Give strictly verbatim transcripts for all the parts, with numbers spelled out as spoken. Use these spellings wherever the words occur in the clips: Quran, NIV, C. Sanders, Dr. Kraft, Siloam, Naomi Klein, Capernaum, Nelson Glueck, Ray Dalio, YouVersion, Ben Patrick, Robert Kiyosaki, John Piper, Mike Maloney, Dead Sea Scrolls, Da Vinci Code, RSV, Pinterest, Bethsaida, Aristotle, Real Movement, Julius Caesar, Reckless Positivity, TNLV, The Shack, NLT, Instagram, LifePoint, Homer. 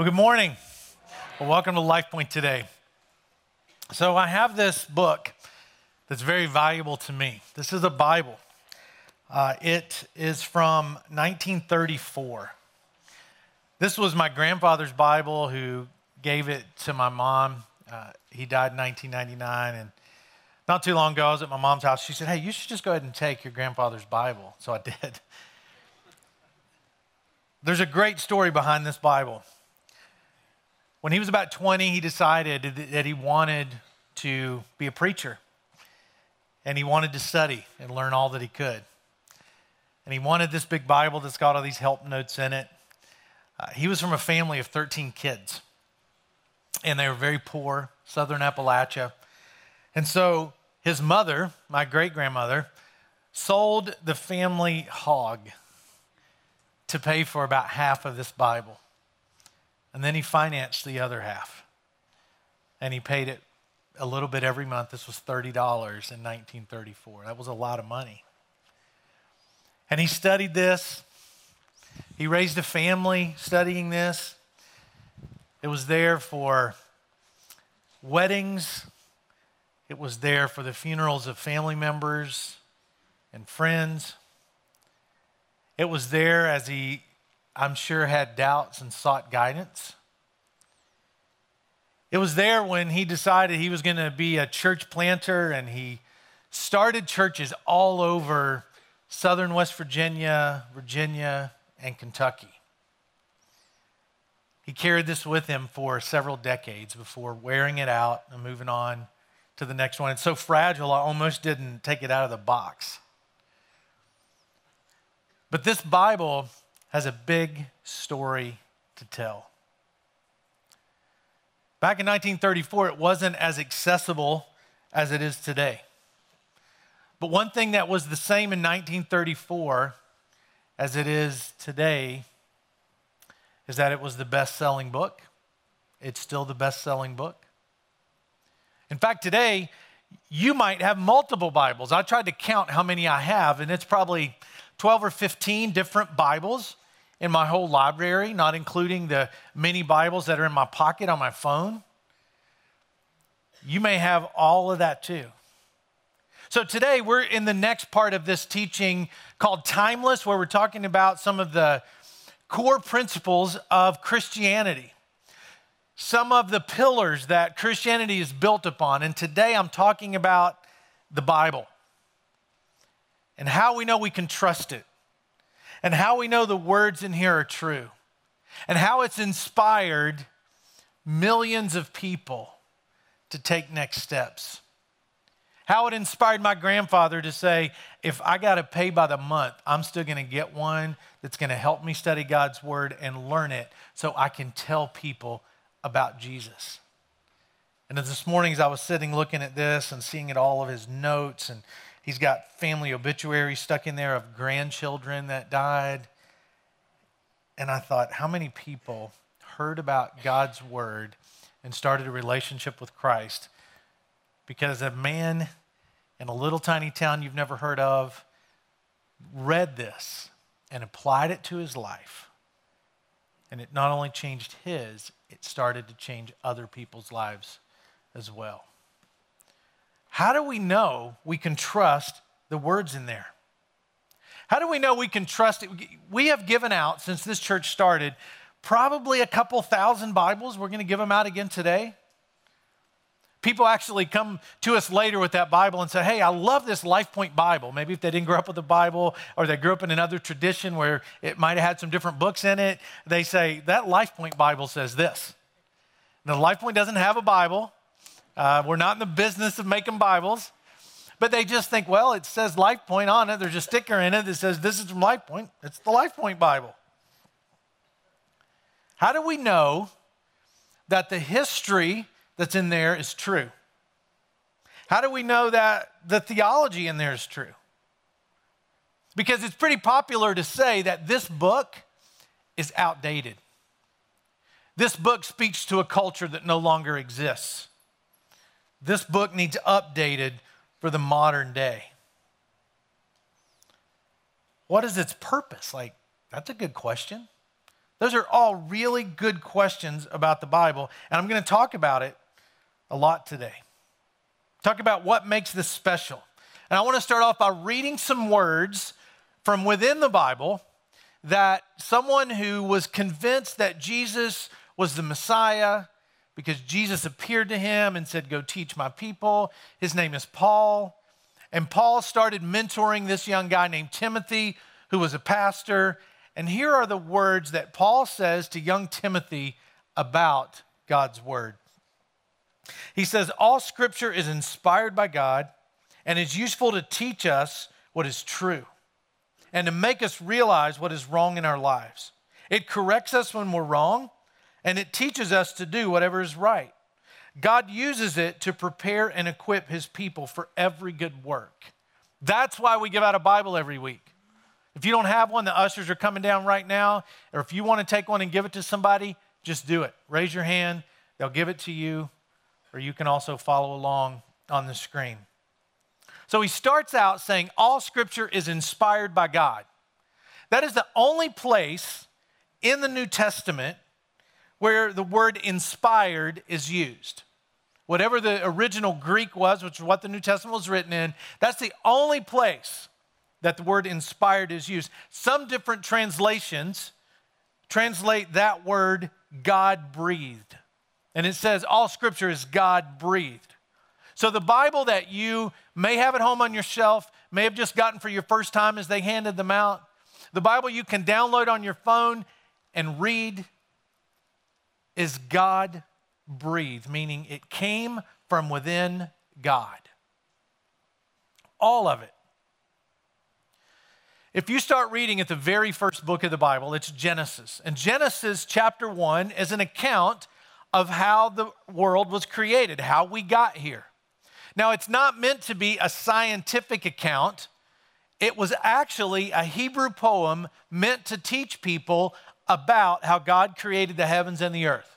Well, good morning. Well, welcome to LifePoint today. So I have this book that's very valuable to me. This is a Bible. Uh, it is from nineteen thirty-four. This was my grandfather's Bible who gave it to my mom. Uh, he died in nineteen ninety-nine, and not too long ago, I was at my mom's house. She said, hey, you should just go ahead and take your grandfather's Bible. So I did. There's a great story behind this Bible. When he was about twenty, he decided that he wanted to be a preacher, and he wanted to study and learn all that he could. And he wanted this big Bible that's got all these help notes in it. Uh, he was from a family of thirteen kids, and they were very poor, Southern Appalachia. And so his mother, my great-grandmother, sold the family hog to pay for about half of this Bible. And then he financed the other half. And he paid it a little bit every month. This was thirty dollars in nineteen thirty-four. That was a lot of money. And he studied this. He raised a family studying this. It was there for weddings. It was there for the funerals of family members and friends. It was there as he, I'm sure, had doubts and sought guidance. It was there when he decided he was going to be a church planter, and he started churches all over southern West Virginia, Virginia, and Kentucky. He carried this with him for several decades before wearing it out and moving on to the next one. It's so fragile, I almost didn't take it out of the box. But this Bible has a big story to tell. Back in nineteen thirty-four, it wasn't as accessible as it is today. But one thing that was the same in nineteen thirty-four as it is today is that it was the best-selling book. It's still the best-selling book. In fact, today, you might have multiple Bibles. I tried to count how many I have, and it's probably twelve or fifteen different Bibles in my whole library, not including the many Bibles that are in my pocket on my phone. You may have all of that too. So today, we're in the next part of this teaching called Timeless, where we're talking about some of the core principles of Christianity. Some of the pillars that Christianity is built upon. And today I'm talking about the Bible and how we know we can trust it and how we know the words in here are true and how it's inspired millions of people to take next steps. How it inspired my grandfather to say, if I got to pay by the month, I'm still going to get one that's going to help me study God's word and learn it so I can tell people about Jesus. And as this morning as I was sitting looking at this and seeing at all of his notes, and he's got family obituaries stuck in there of grandchildren that died, and I thought, how many people heard about God's word and started a relationship with Christ because a man in a little tiny town you've never heard of read this and applied it to his life? And it not only changed his, it started to change other people's lives as well. How do we know we can trust the words in there? How do we know we can trust it? We have given out, since this church started, probably a couple thousand Bibles. We're going to give them out again today. People actually come to us later with that Bible and say, hey, I love this LifePoint Bible. Maybe if they didn't grow up with a Bible or they grew up in another tradition where it might have had some different books in it, they say, that LifePoint Bible says this. Now, LifePoint doesn't have a Bible. Uh, we're not in the business of making Bibles. But they just think, well, it says LifePoint on it. There's a sticker in it that says this is from LifePoint. It's the LifePoint Bible. How do we know that the history that's in there is true? How do we know that the theology in there is true? Because it's pretty popular to say that this book is outdated. This book speaks to a culture that no longer exists. This book needs updated for the modern day. What is its purpose? Like, that's a good question. Those are all really good questions about the Bible, and I'm going to talk about it a lot today. Talk about what makes this special. And I want to start off by reading some words from within the Bible that someone who was convinced that Jesus was the Messiah, because Jesus appeared to him and said, go teach my people. His name is Paul. And Paul started mentoring this young guy named Timothy, who was a pastor. And here are the words that Paul says to young Timothy about God's word. He says, all scripture is inspired by God and is useful to teach us what is true and to make us realize what is wrong in our lives. It corrects us when we're wrong, and it teaches us to do whatever is right. God uses it to prepare and equip his people for every good work. That's why we give out a Bible every week. If you don't have one, the ushers are coming down right now. Or if you want to take one and give it to somebody, just do it. Raise your hand. They'll give it to you. Or you can also follow along on the screen. So he starts out saying, all scripture is inspired by God. That is the only place in the New Testament where the word inspired is used. Whatever the original Greek was, which is what the New Testament was written in, that's the only place that the word inspired is used. Some different translations translate that word God-breathed. And it says all scripture is God-breathed. So the Bible that you may have at home on your shelf, may have just gotten for your first time as they handed them out, the Bible you can download on your phone and read is God-breathed, meaning it came from within God. All of it. If you start reading at the very first book of the Bible, it's Genesis. And Genesis chapter one is an account of how the world was created, how we got here. Now, it's not meant to be a scientific account. It was actually a Hebrew poem meant to teach people about how God created the heavens and the earth.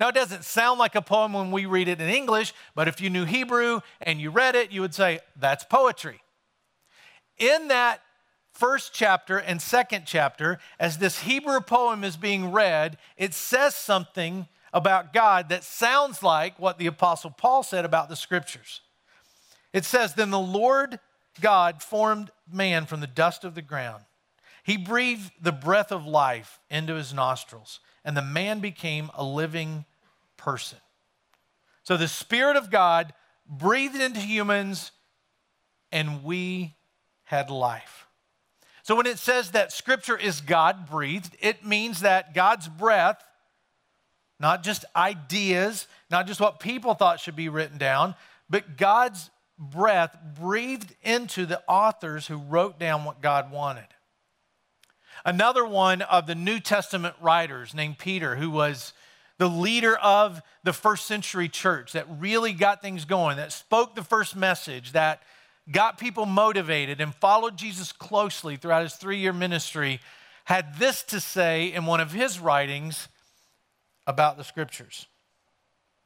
Now, it doesn't sound like a poem when we read it in English, but if you knew Hebrew and you read it, you would say, that's poetry. In that first chapter and second chapter, as this Hebrew poem is being read, it says something about God that sounds like what the Apostle Paul said about the scriptures. It says, then the Lord God formed man from the dust of the ground. He breathed the breath of life into his nostrils, and the man became a living person. So the Spirit of God breathed into humans, and we had life. So when it says that Scripture is God-breathed, it means that God's breath, not just ideas, not just what people thought should be written down, but God's breath breathed into the authors who wrote down what God wanted. Another one of the New Testament writers named Peter, who was the leader of the first century church that really got things going, that spoke the first message, that got people motivated and followed Jesus closely throughout his three-year ministry, had this to say in one of his writings about the scriptures.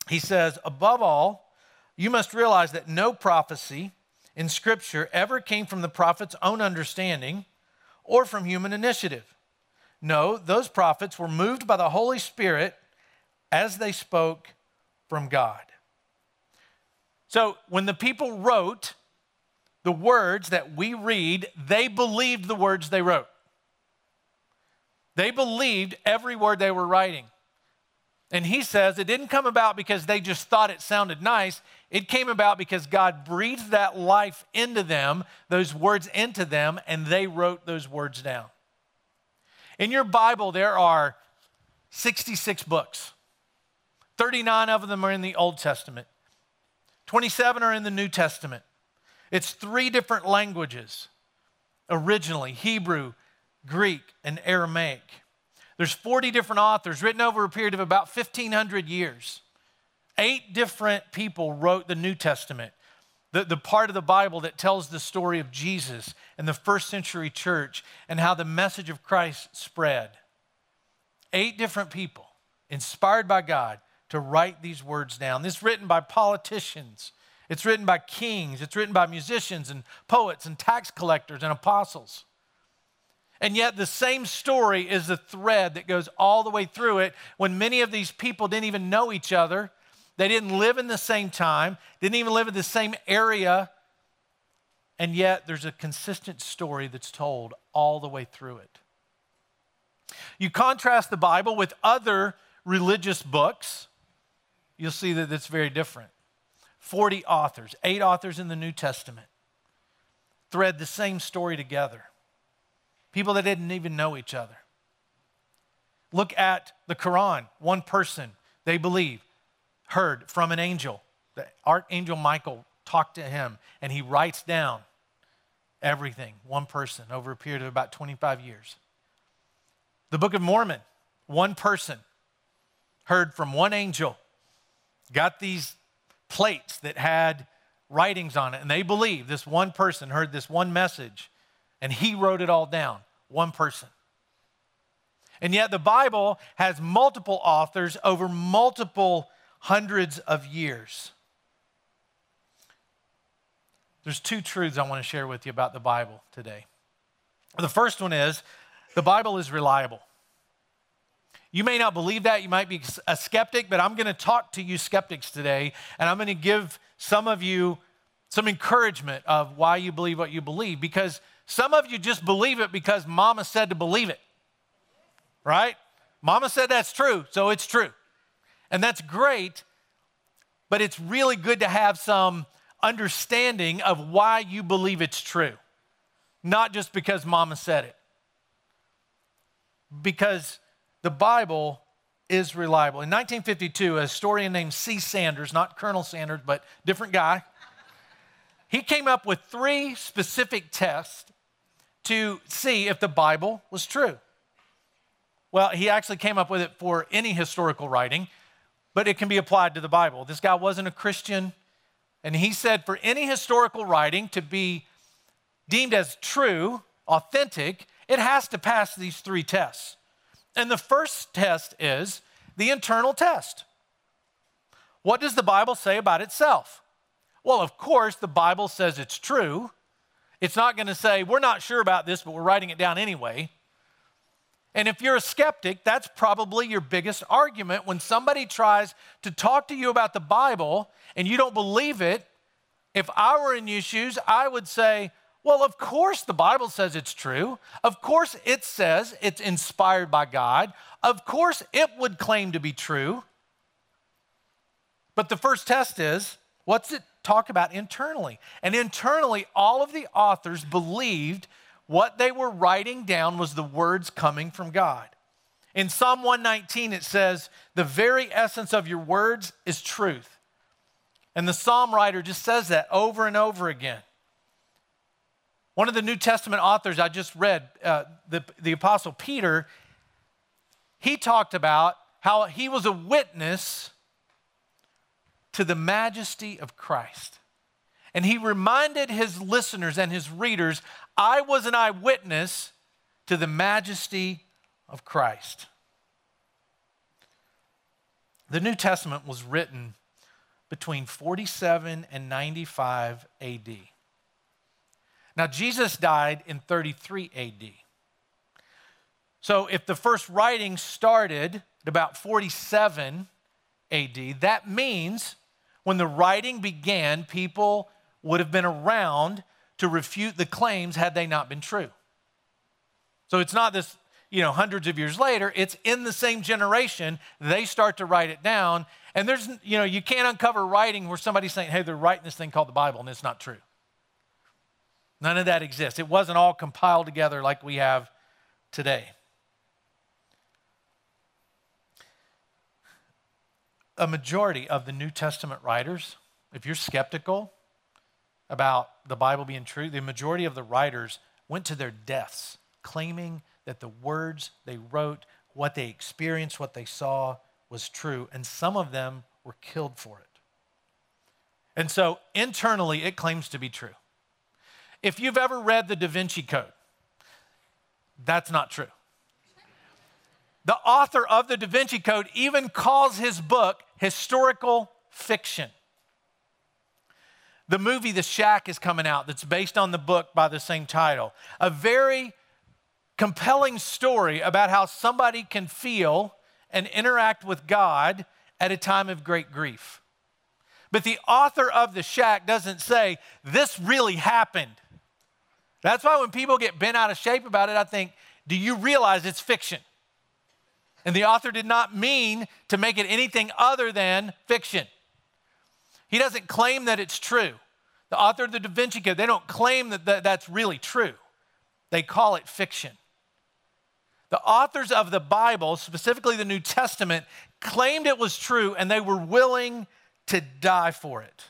He says, above all, you must realize that no prophecy in scripture ever came from the prophet's own understanding or from human initiative. No, those prophets were moved by the Holy Spirit as they spoke from God. So when the people wrote the words that we read, they believed the words they wrote. They believed every word they were writing. And he says it didn't come about because they just thought it sounded nice. It came about because God breathed that life into them, those words into them, and they wrote those words down. In your Bible, there are sixty-six books. thirty-nine of them are in the Old Testament. twenty-seven are in the New Testament. It's three different languages, originally Hebrew, Greek, and Aramaic. There's forty different authors written over a period of about fifteen hundred years. Eight different people wrote the New Testament, the, the part of the Bible that tells the story of Jesus and the first century church and how the message of Christ spread. Eight different people inspired by God to write these words down. This is written by politicians. It's written by kings. It's written by musicians and poets and tax collectors and apostles. And yet the same story is the thread that goes all the way through it, when many of these people didn't even know each other. They didn't live in the same time, didn't even live in the same area. And yet there's a consistent story that's told all the way through it. You contrast the Bible with other religious books, you'll see that it's very different. forty authors, eight authors in the New Testament, thread the same story together. People that didn't even know each other. Look at the Quran. One person, they believe, heard from an angel. The archangel Michael talked to him, and he writes down everything, one person, over a period of about twenty-five years. The Book of Mormon, one person heard from one angel, got these plates that had writings on it, and they believe this one person heard this one message, and he wrote it all down, one person. And yet the Bible has multiple authors over multiple hundreds of years. There's two truths I want to share with you about the Bible today. The first one is, the Bible is reliable. You may not believe that, you might be a skeptic, but I'm going to talk to you skeptics today, and I'm going to give some of you some encouragement of why you believe what you believe, because some of you just believe it because mama said to believe it, right? Mama said that's true, so it's true. And that's great, but it's really good to have some understanding of why you believe it's true, not just because mama said it. Because the Bible is reliable. In nineteen fifty-two, a historian named C. Sanders, not Colonel Sanders, but different guy, he came up with three specific tests to see if the Bible was true. Well, he actually came up with it for any historical writing, but it can be applied to the Bible. This guy wasn't a Christian, and he said for any historical writing to be deemed as true, authentic, it has to pass these three tests. And the first test is the internal test. What does the Bible say about itself? Well, of course, the Bible says it's true. It's not going to say, we're not sure about this, but we're writing it down anyway. And if you're a skeptic, that's probably your biggest argument. When somebody tries to talk to you about the Bible and you don't believe it, if I were in your shoes, I would say, well, of course the Bible says it's true. Of course it says it's inspired by God. Of course it would claim to be true. But the first test is, what's it talk about internally? And internally, all of the authors believed what they were writing down was the words coming from God. In Psalm one nineteen, it says, the very essence of your words is truth. And the psalm writer just says that over and over again. One of the New Testament authors I just read, uh, the, the Apostle Peter, he talked about how he was a witness to the majesty of Christ. And he reminded his listeners and his readers, I was an eyewitness to the majesty of Christ. The New Testament was written between forty-seven and ninety-five A D. Now, Jesus died in thirty-three A D. So if the first writing started at about forty-seven A D, that means when the writing began, people would have been around to refute the claims had they not been true. So it's not this, you know, hundreds of years later, it's in the same generation, they start to write it down, and there's, you know, you can't uncover writing where somebody's saying, hey, they're writing this thing called the Bible, and it's not true. None of that exists. It wasn't all compiled together like we have today. A majority of the New Testament writers, if you're skeptical about the Bible being true, the majority of the writers went to their deaths claiming that the words they wrote, what they experienced, what they saw was true, and some of them were killed for it. And so internally, it claims to be true. If you've ever read the Da Vinci Code, that's not true. The author of the Da Vinci Code even calls his book historical fiction. The movie The Shack is coming out that's based on the book by the same title. A very compelling story about how somebody can feel and interact with God at a time of great grief. But the author of The Shack doesn't say, this really happened. That's why when people get bent out of shape about it, I think, do you realize it's fiction? And the author did not mean to make it anything other than fiction. He doesn't claim that it's true. The author of the Da Vinci Code, they don't claim that th- that's really true. They call it fiction. The authors of the Bible, specifically the New Testament, claimed it was true and they were willing to die for it.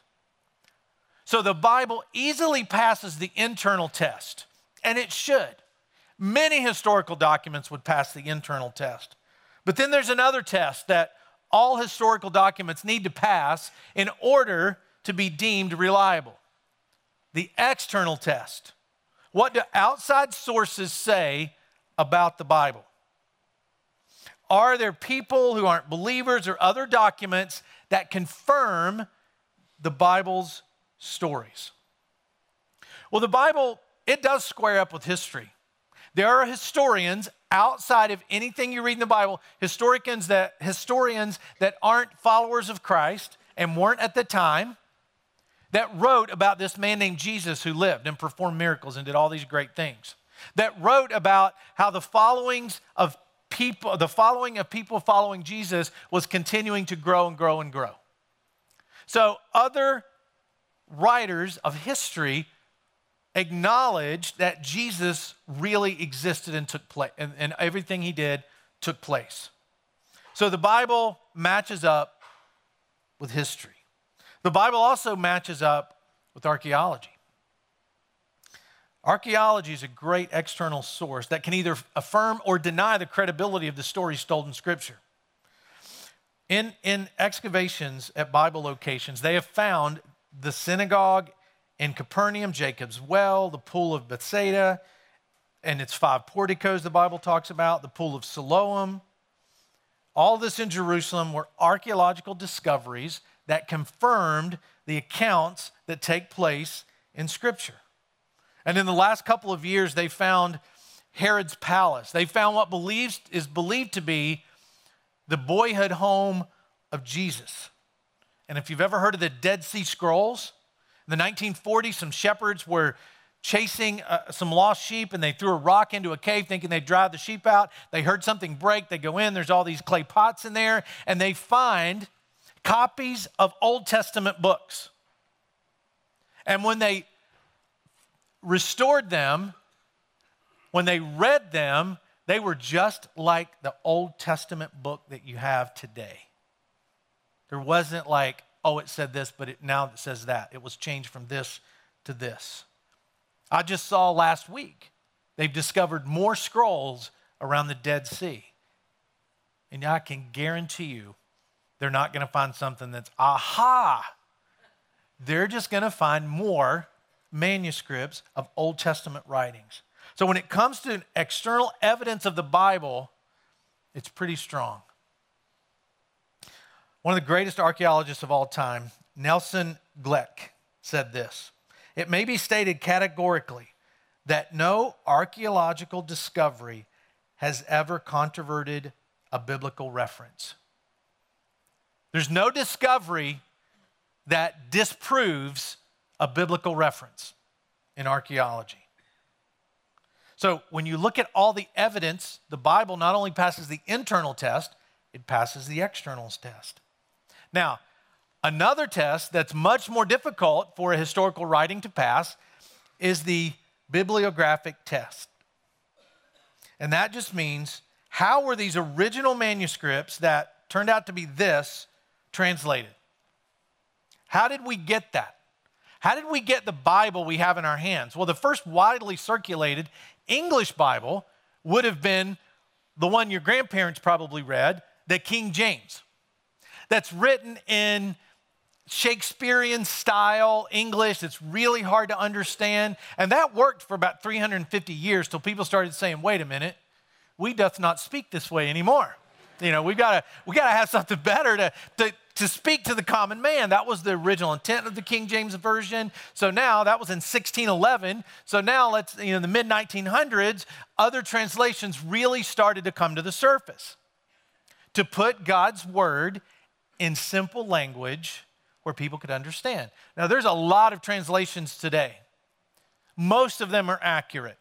So the Bible easily passes the internal test, and it should. Many historical documents would pass the internal test. But then there's another test that all historical documents need to pass in order to be deemed reliable. The external test. What do outside sources say about the Bible? Are there people who aren't believers or other documents that confirm the Bible's stories? Well, the Bible, it does square up with history. There are historians outside of anything you read in the Bible, historians that, historians that aren't followers of Christ and weren't at the time, that wrote about this man named Jesus who lived and performed miracles and did all these great things, that wrote about how the followings of people, the following of people following Jesus was continuing to grow and grow and grow. So other writers of history acknowledged that Jesus really existed and took place, and, and everything he did took place. So the Bible matches up with history. The Bible also matches up with archaeology. Archaeology is a great external source that can either affirm or deny the credibility of the stories told in Scripture. In, in excavations at Bible locations, they have found the synagogue in Capernaum, Jacob's well, the pool of Bethsaida, and its five porticos the Bible talks about, the pool of Siloam. All this in Jerusalem were archaeological discoveries that confirmed the accounts that take place in Scripture. And in the last couple of years, they found Herod's palace. They found what believes, is believed to be the boyhood home of Jesus. And if you've ever heard of the Dead Sea Scrolls, in the nineteen forties, some shepherds were chasing uh, some lost sheep, and they threw a rock into a cave thinking they'd drive the sheep out. They heard something break. They go in. There's all these clay pots in there, and they find copies of Old Testament books. And when they restored them, when they read them, they were just like the Old Testament book that you have today. There wasn't like, oh, it said this, but it, now it says that. It was changed from this to this. I just saw last week, they've discovered more scrolls around the Dead Sea. And I can guarantee you, they're not going to find something that's, aha. They're just going to find more manuscripts of Old Testament writings. So when it comes to external evidence of the Bible, it's pretty strong. One of the greatest archaeologists of all time, Nelson Glueck, said this. It may be stated categorically that no archaeological discovery has ever controverted a biblical reference. There's no discovery that disproves a biblical reference in archaeology. So when you look at all the evidence, the Bible not only passes the internal test, it passes the external test. Now, another test that's much more difficult for a historical writing to pass is the bibliographic test. And that just means, how were these original manuscripts that turned out to be this translated? How did we get that? How did we get the Bible we have in our hands? Well, the first widely circulated English Bible would have been the one your grandparents probably read, the King James. That's written in Shakespearean style English. It's really hard to understand. And that worked for about three hundred fifty years till people started saying, wait a minute, we doth not speak this way anymore. You know, we've got to, we got to have something better to, to, to speak to the common man. That was the original intent of the King James Version. So now that was in sixteen eleven. So now let's, you know, the mid nineteen hundreds, other translations really started to come to the surface to put God's word in simple language where people could understand. Now there's a lot of translations today. Most of them are accurate.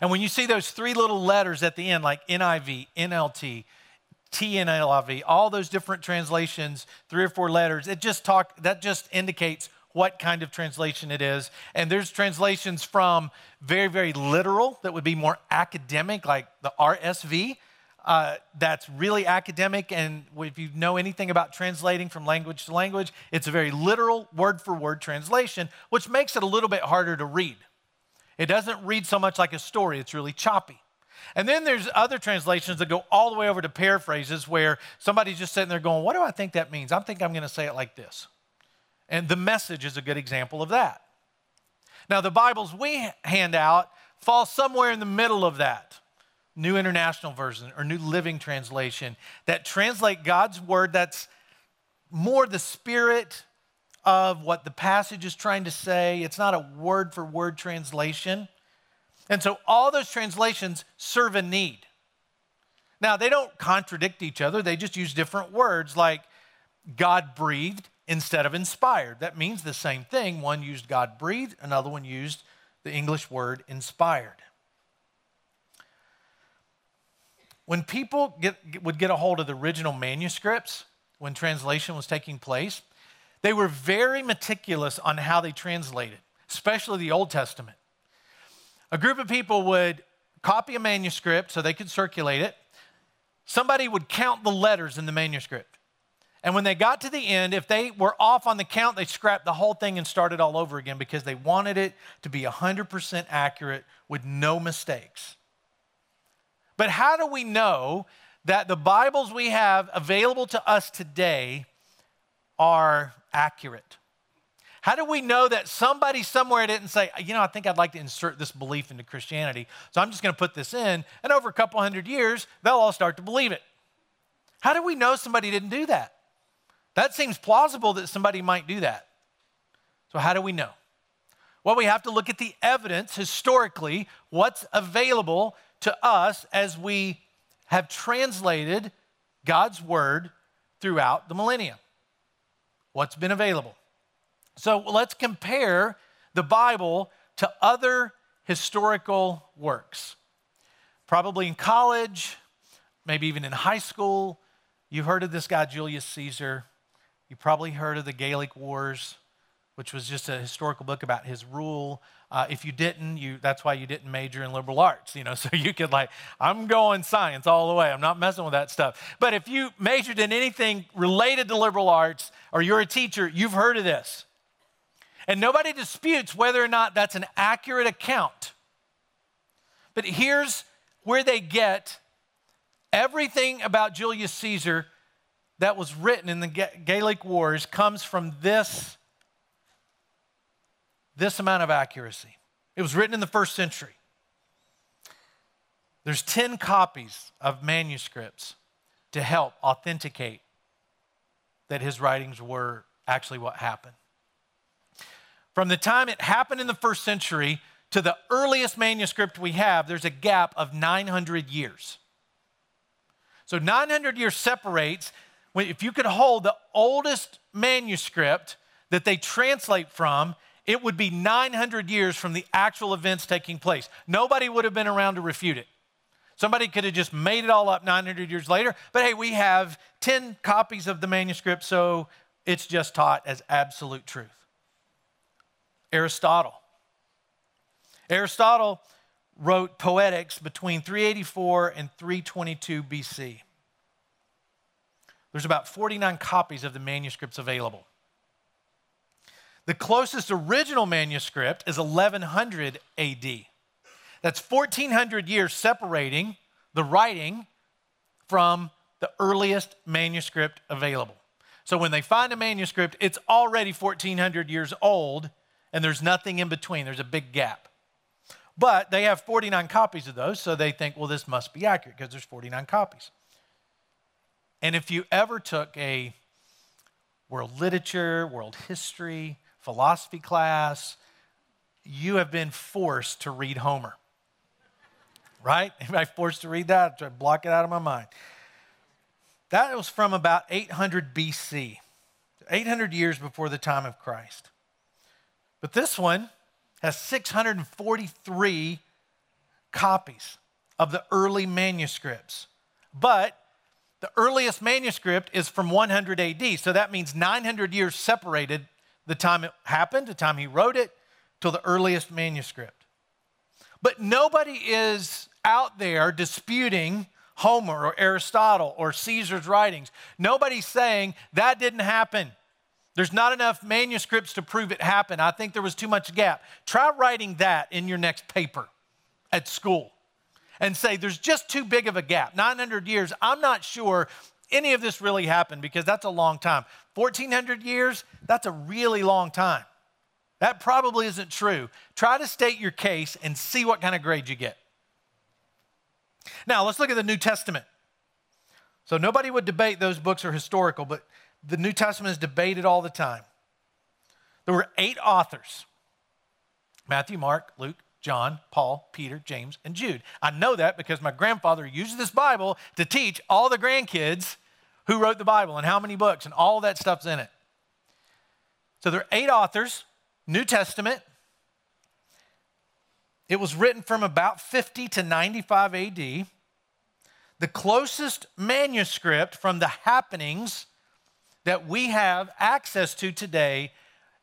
And when you see those three little letters at the end, like N I V, N L T, T N L V, all those different translations, three or four letters, it just talk that just indicates what kind of translation it is. And there's translations from very, very literal that would be more academic, like the R S V. Uh, that's really academic, and if you know anything about translating from language to language, it's a very literal word-for-word translation, which makes it a little bit harder to read. It doesn't read so much like a story. It's really choppy. And then there's other translations that go all the way over to paraphrases where somebody's just sitting there going, what do I think that means? I think I'm going to say it like this. And The Message is a good example of that. Now, the Bibles we hand out fall somewhere in the middle of that. New International Version or New Living Translation that translate God's word that's more the spirit of what the passage is trying to say. It's not a word-for-word translation. And so all those translations serve a need. Now, they don't contradict each other. They just use different words like God-breathed instead of inspired. That means the same thing. One used God-breathed. Another one used the English word inspired. When people get, would get a hold of the original manuscripts, when translation was taking place, they were very meticulous on how they translated, especially the Old Testament. A group of people would copy a manuscript so they could circulate it. Somebody would count the letters in the manuscript. And when they got to the end, if they were off on the count, they scrapped the whole thing and started all over again because they wanted it to be one hundred percent accurate with no mistakes. But how do we know that the Bibles we have available to us today are accurate? How do we know that somebody somewhere didn't say, you know, I think I'd like to insert this belief into Christianity, so I'm just going to put this in, and over a couple hundred years, they'll all start to believe it? How do we know somebody didn't do that? That seems plausible that somebody might do that. So how do we know? Well, we have to look at the evidence historically, what's available to us as we have translated God's word throughout the millennium. What's been available? So let's compare the Bible to other historical works. Probably in college, maybe even in high school, you heard of this guy Julius Caesar. You probably heard of the Gallic Wars, which was just a historical book about his rule. Uh, if you didn't, you that's why you didn't major in liberal arts, you know, so you could like, I'm going science all the way. I'm not messing with that stuff. But if you majored in anything related to liberal arts or you're a teacher, you've heard of this. And nobody disputes whether or not that's an accurate account. But here's where they get everything about Julius Caesar that was written in the Gallic Wars comes from this This amount of accuracy. It was written in the first century. There's ten copies of manuscripts to help authenticate that his writings were actually what happened. From the time it happened in the first century to the earliest manuscript we have, there's a gap of nine hundred years. So nine hundred years separates. If you could hold the oldest manuscript that they translate from, it would be nine hundred years from the actual events taking place. Nobody would have been around to refute it. Somebody could have just made it all up nine hundred years later, but hey, we have ten copies of the manuscript, so it's just taught as absolute truth. Aristotle. Aristotle wrote Poetics between three eighty-four and three twenty-two B C. There's about forty-nine copies of the manuscripts available. The closest original manuscript is eleven hundred A D. That's fourteen hundred years separating the writing from the earliest manuscript available. So when they find a manuscript, it's already fourteen hundred years old, and there's nothing in between. There's a big gap. But they have forty-nine copies of those, so they think, well, this must be accurate because there's forty-nine copies. And if you ever took a world literature, world history, philosophy class, you have been forced to read Homer, right? Anybody forced to read that? I tried to block it out of my mind. That was from about eight hundred B C, eight hundred years before the time of Christ. But this one has six hundred forty-three copies of the early manuscripts. But the earliest manuscript is from one hundred A D, so that means nine hundred years separated the time it happened, the time he wrote it, till the earliest manuscript. But nobody is out there disputing Homer or Aristotle or Caesar's writings. Nobody's saying that didn't happen. There's not enough manuscripts to prove it happened. I think there was too much gap. Try writing that in your next paper at school and say there's just too big of a gap. nine hundred years, I'm not sure any of this really happened because that's a long time. fourteen hundred years, that's a really long time. That probably isn't true. Try to state your case and see what kind of grade you get. Now, let's look at the New Testament. So nobody would debate those books are historical, but the New Testament is debated all the time. There were eight authors: Matthew, Mark, Luke, John, Paul, Peter, James, and Jude. I know that because my grandfather used this Bible to teach all the grandkids who wrote the Bible and how many books and all that stuff's in it. So there are eight authors, New Testament. It was written from about fifty to ninety-five A D. The closest manuscript from the happenings that we have access to today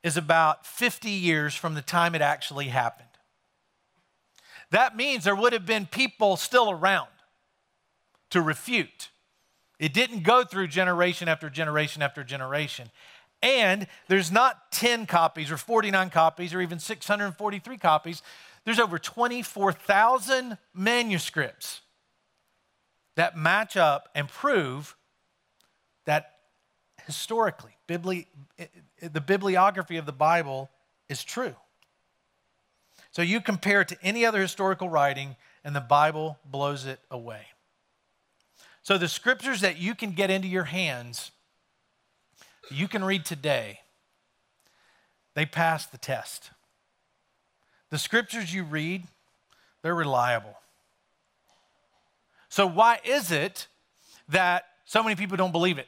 is about fifty years from the time it actually happened. That means there would have been people still around to refute. It didn't go through generation after generation after generation. And there's not ten copies or forty-nine copies or even six hundred forty-three copies. There's over twenty-four thousand manuscripts that match up and prove that historically, bibli- the bibliography of the Bible is true. So you compare it to any other historical writing, and the Bible blows it away. So the scriptures that you can get into your hands, you can read today, they pass the test. The scriptures you read, they're reliable. So why is it that so many people don't believe it?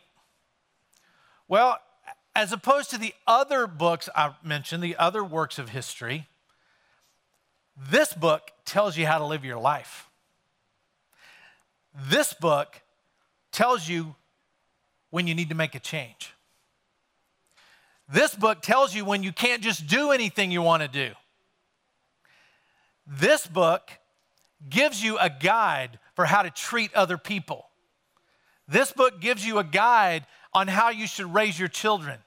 Well, as opposed to the other books I mentioned, the other works of history, this book tells you how to live your life. This book tells you when you need to make a change. This book tells you when you can't just do anything you want to do. This book gives you a guide for how to treat other people. This book gives you a guide on how you should raise your children.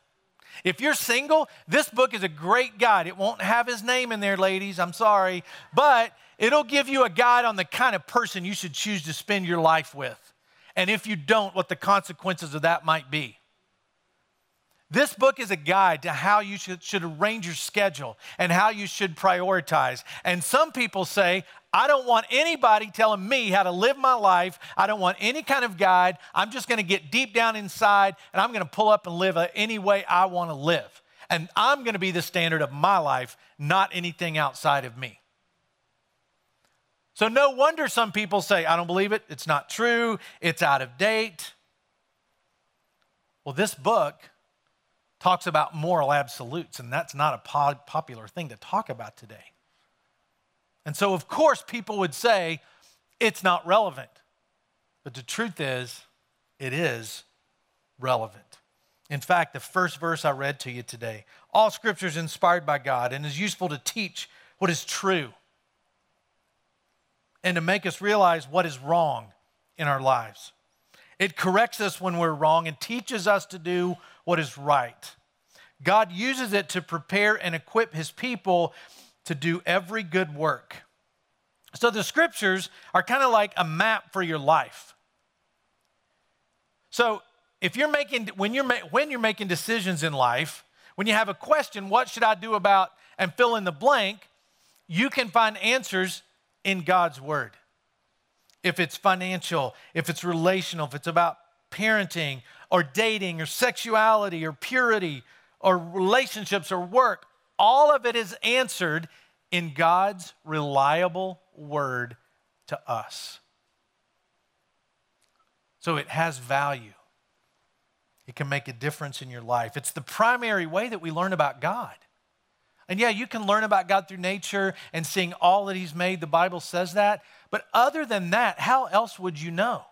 If you're single, this book is a great guide. It won't have his name in there, ladies, I'm sorry, but it'll give you a guide on the kind of person you should choose to spend your life with. And if you don't, what the consequences of that might be. This book is a guide to how you should, should arrange your schedule and how you should prioritize. And some people say, I don't want anybody telling me how to live my life. I don't want any kind of guide. I'm just going to get deep down inside, and I'm going to pull up and live any way I want to live. And I'm going to be the standard of my life, not anything outside of me. So no wonder some people say, I don't believe it. It's not true. It's out of date. Well, this book talks about moral absolutes, and that's not a po- popular thing to talk about today. And so, of course, people would say it's not relevant. But the truth is, it is relevant. In fact, the first verse I read to you today, all scripture is inspired by God and is useful to teach what is true and to make us realize what is wrong in our lives. It corrects us when we're wrong and teaches us to do what is right. God uses it to prepare and equip his people to do every good work. So the scriptures are kind of like a map for your life. So if you're making, when you're, when you're making decisions in life, when you have a question, what should I do about, and fill in the blank, you can find answers in God's word. If it's financial, if it's relational, if it's about parenting, or dating or sexuality or purity or relationships or work, all of it is answered in God's reliable word to us. So it has value. It can make a difference in your life. It's the primary way that we learn about God. And yeah, you can learn about God through nature and seeing all that he's made. The Bible says that. But other than that, how else would you know?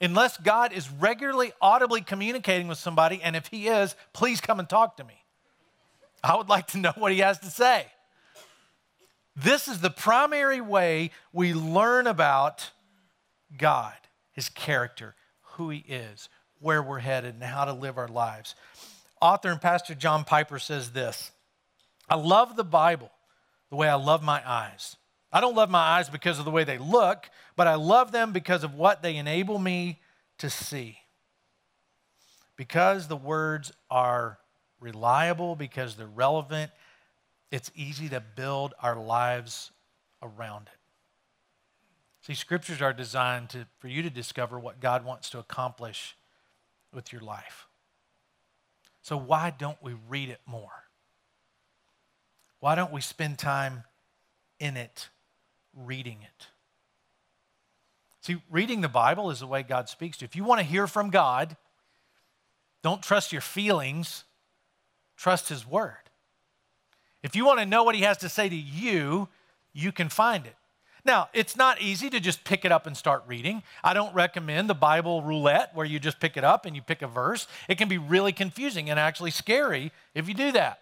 Unless God is regularly, audibly communicating with somebody, and if he is, please come and talk to me. I would like to know what he has to say. This is the primary way we learn about God, his character, who he is, where we're headed, and how to live our lives. Author and pastor John Piper says this: I love the Bible the way I love my eyes. I don't love my eyes because of the way they look, but I love them because of what they enable me to see. Because the words are reliable, because they're relevant, it's easy to build our lives around it. See, scriptures are designed to, for you to discover what God wants to accomplish with your life. So why don't we read it more? Why don't we spend time in it, reading it? See, reading the Bible is the way God speaks to you. If you want to hear from God, don't trust your feelings, trust his word. If you want to know what he has to say to you, you can find it. Now, it's not easy to just pick it up and start reading. I don't recommend the Bible roulette where you just pick it up and you pick a verse. It can be really confusing and actually scary if you do that.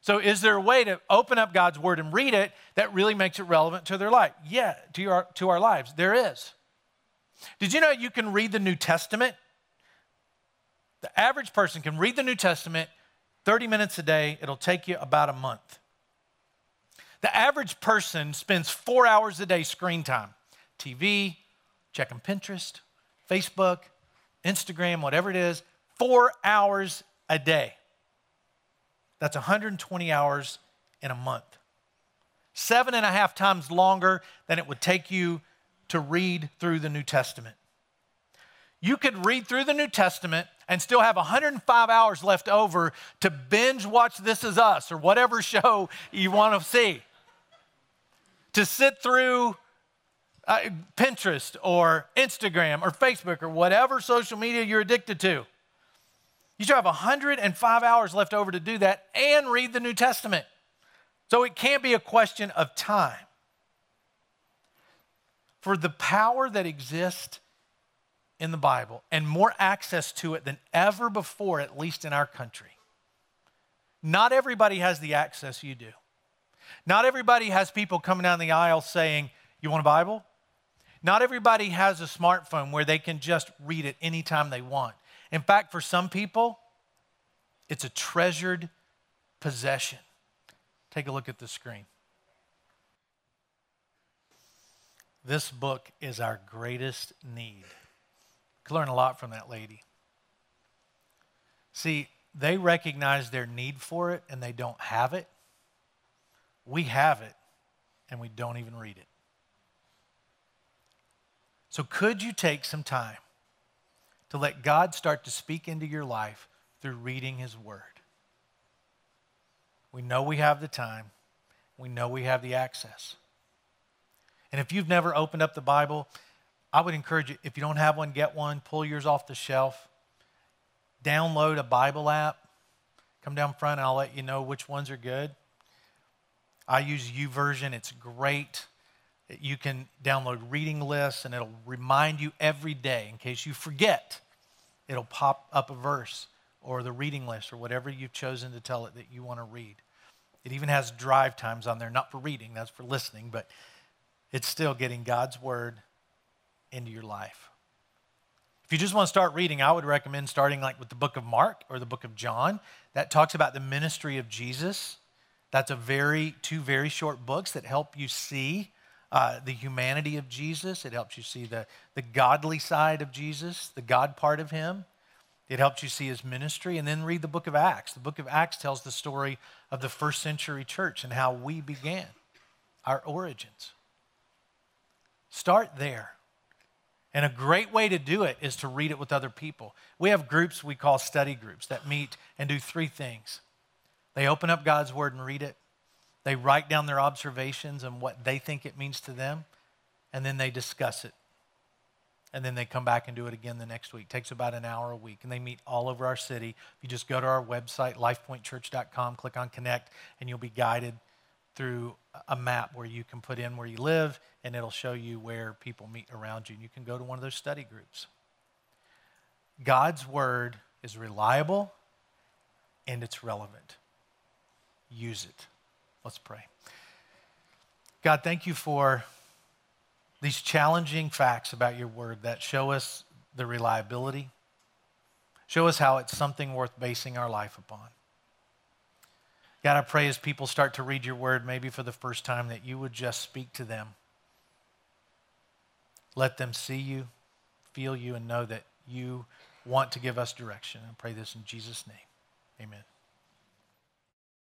So is there a way to open up God's word and read it that really makes it relevant to their life? Yeah, to, your, to our lives, there is. Did you know you can read the New Testament? The average person can read the New Testament thirty minutes a day. It'll take you about a month. The average person spends four hours a day screen time, T V, checking Pinterest, Facebook, Instagram, whatever it is, four hours a day. That's one hundred twenty hours in a month. Seven and a half times longer than it would take you to read through the New Testament. You could read through the New Testament and still have one hundred five hours left over to binge watch This Is Us or whatever show you want to see. To sit through uh, Pinterest or Instagram or Facebook or whatever social media you're addicted to. You should have one hundred five hours left over to do that and read the New Testament. So it can't be a question of time. For the power that exists in the Bible and more access to it than ever before, at least in our country. Not everybody has the access you do. Not everybody has people coming down the aisle saying, you want a Bible? Not everybody has a smartphone where they can just read it anytime they want. In fact, for some people, it's a treasured possession. Take a look at the screen. This book is our greatest need. You learn a lot from that lady. See, they recognize their need for it and they don't have it. We have it and we don't even read it. So could you take some time to let God start to speak into your life through reading his word? We know we have the time. We know we have the access. And if you've never opened up the Bible, I would encourage you, if you don't have one, get one. Pull yours off the shelf. Download a Bible app. Come down front and I'll let you know which ones are good. I use YouVersion. It's great. You can download reading lists and it'll remind you every day in case you forget. It'll pop up a verse or the reading list or whatever you've chosen to tell it that you want to read. It even has drive times on there, not for reading, that's for listening, but it's still getting God's word into your life. If you just want to start reading, I would recommend starting like with the book of Mark or the book of John. That talks about the ministry of Jesus. That's a very, two very short books that help you see uh, the humanity of Jesus. It helps you see the, the godly side of Jesus, the God part of him. It helps you see his ministry. And then read the book of Acts. The book of Acts tells the story of the first century church and how we began, our origins. Start there. And a great way to do it is to read it with other people. We have groups we call study groups that meet and do three things. They open up God's word and read it. They write down their observations and what they think it means to them. And then they discuss it. And then they come back and do it again the next week. It takes about an hour a week. And they meet all over our city. You just go to our website, life point church dot com, click on Connect, and you'll be guided through a map where you can put in where you live, and it'll show you where people meet around you. And you can go to one of those study groups. God's word is reliable, and it's relevant. Use it. Let's pray. God, thank you for these challenging facts about your word that show us the reliability, show us how it's something worth basing our life upon. God, I pray as people start to read your word, maybe for the first time, that you would just speak to them. Let them see you, feel you, and know that you want to give us direction. I pray this in Jesus' name. Amen.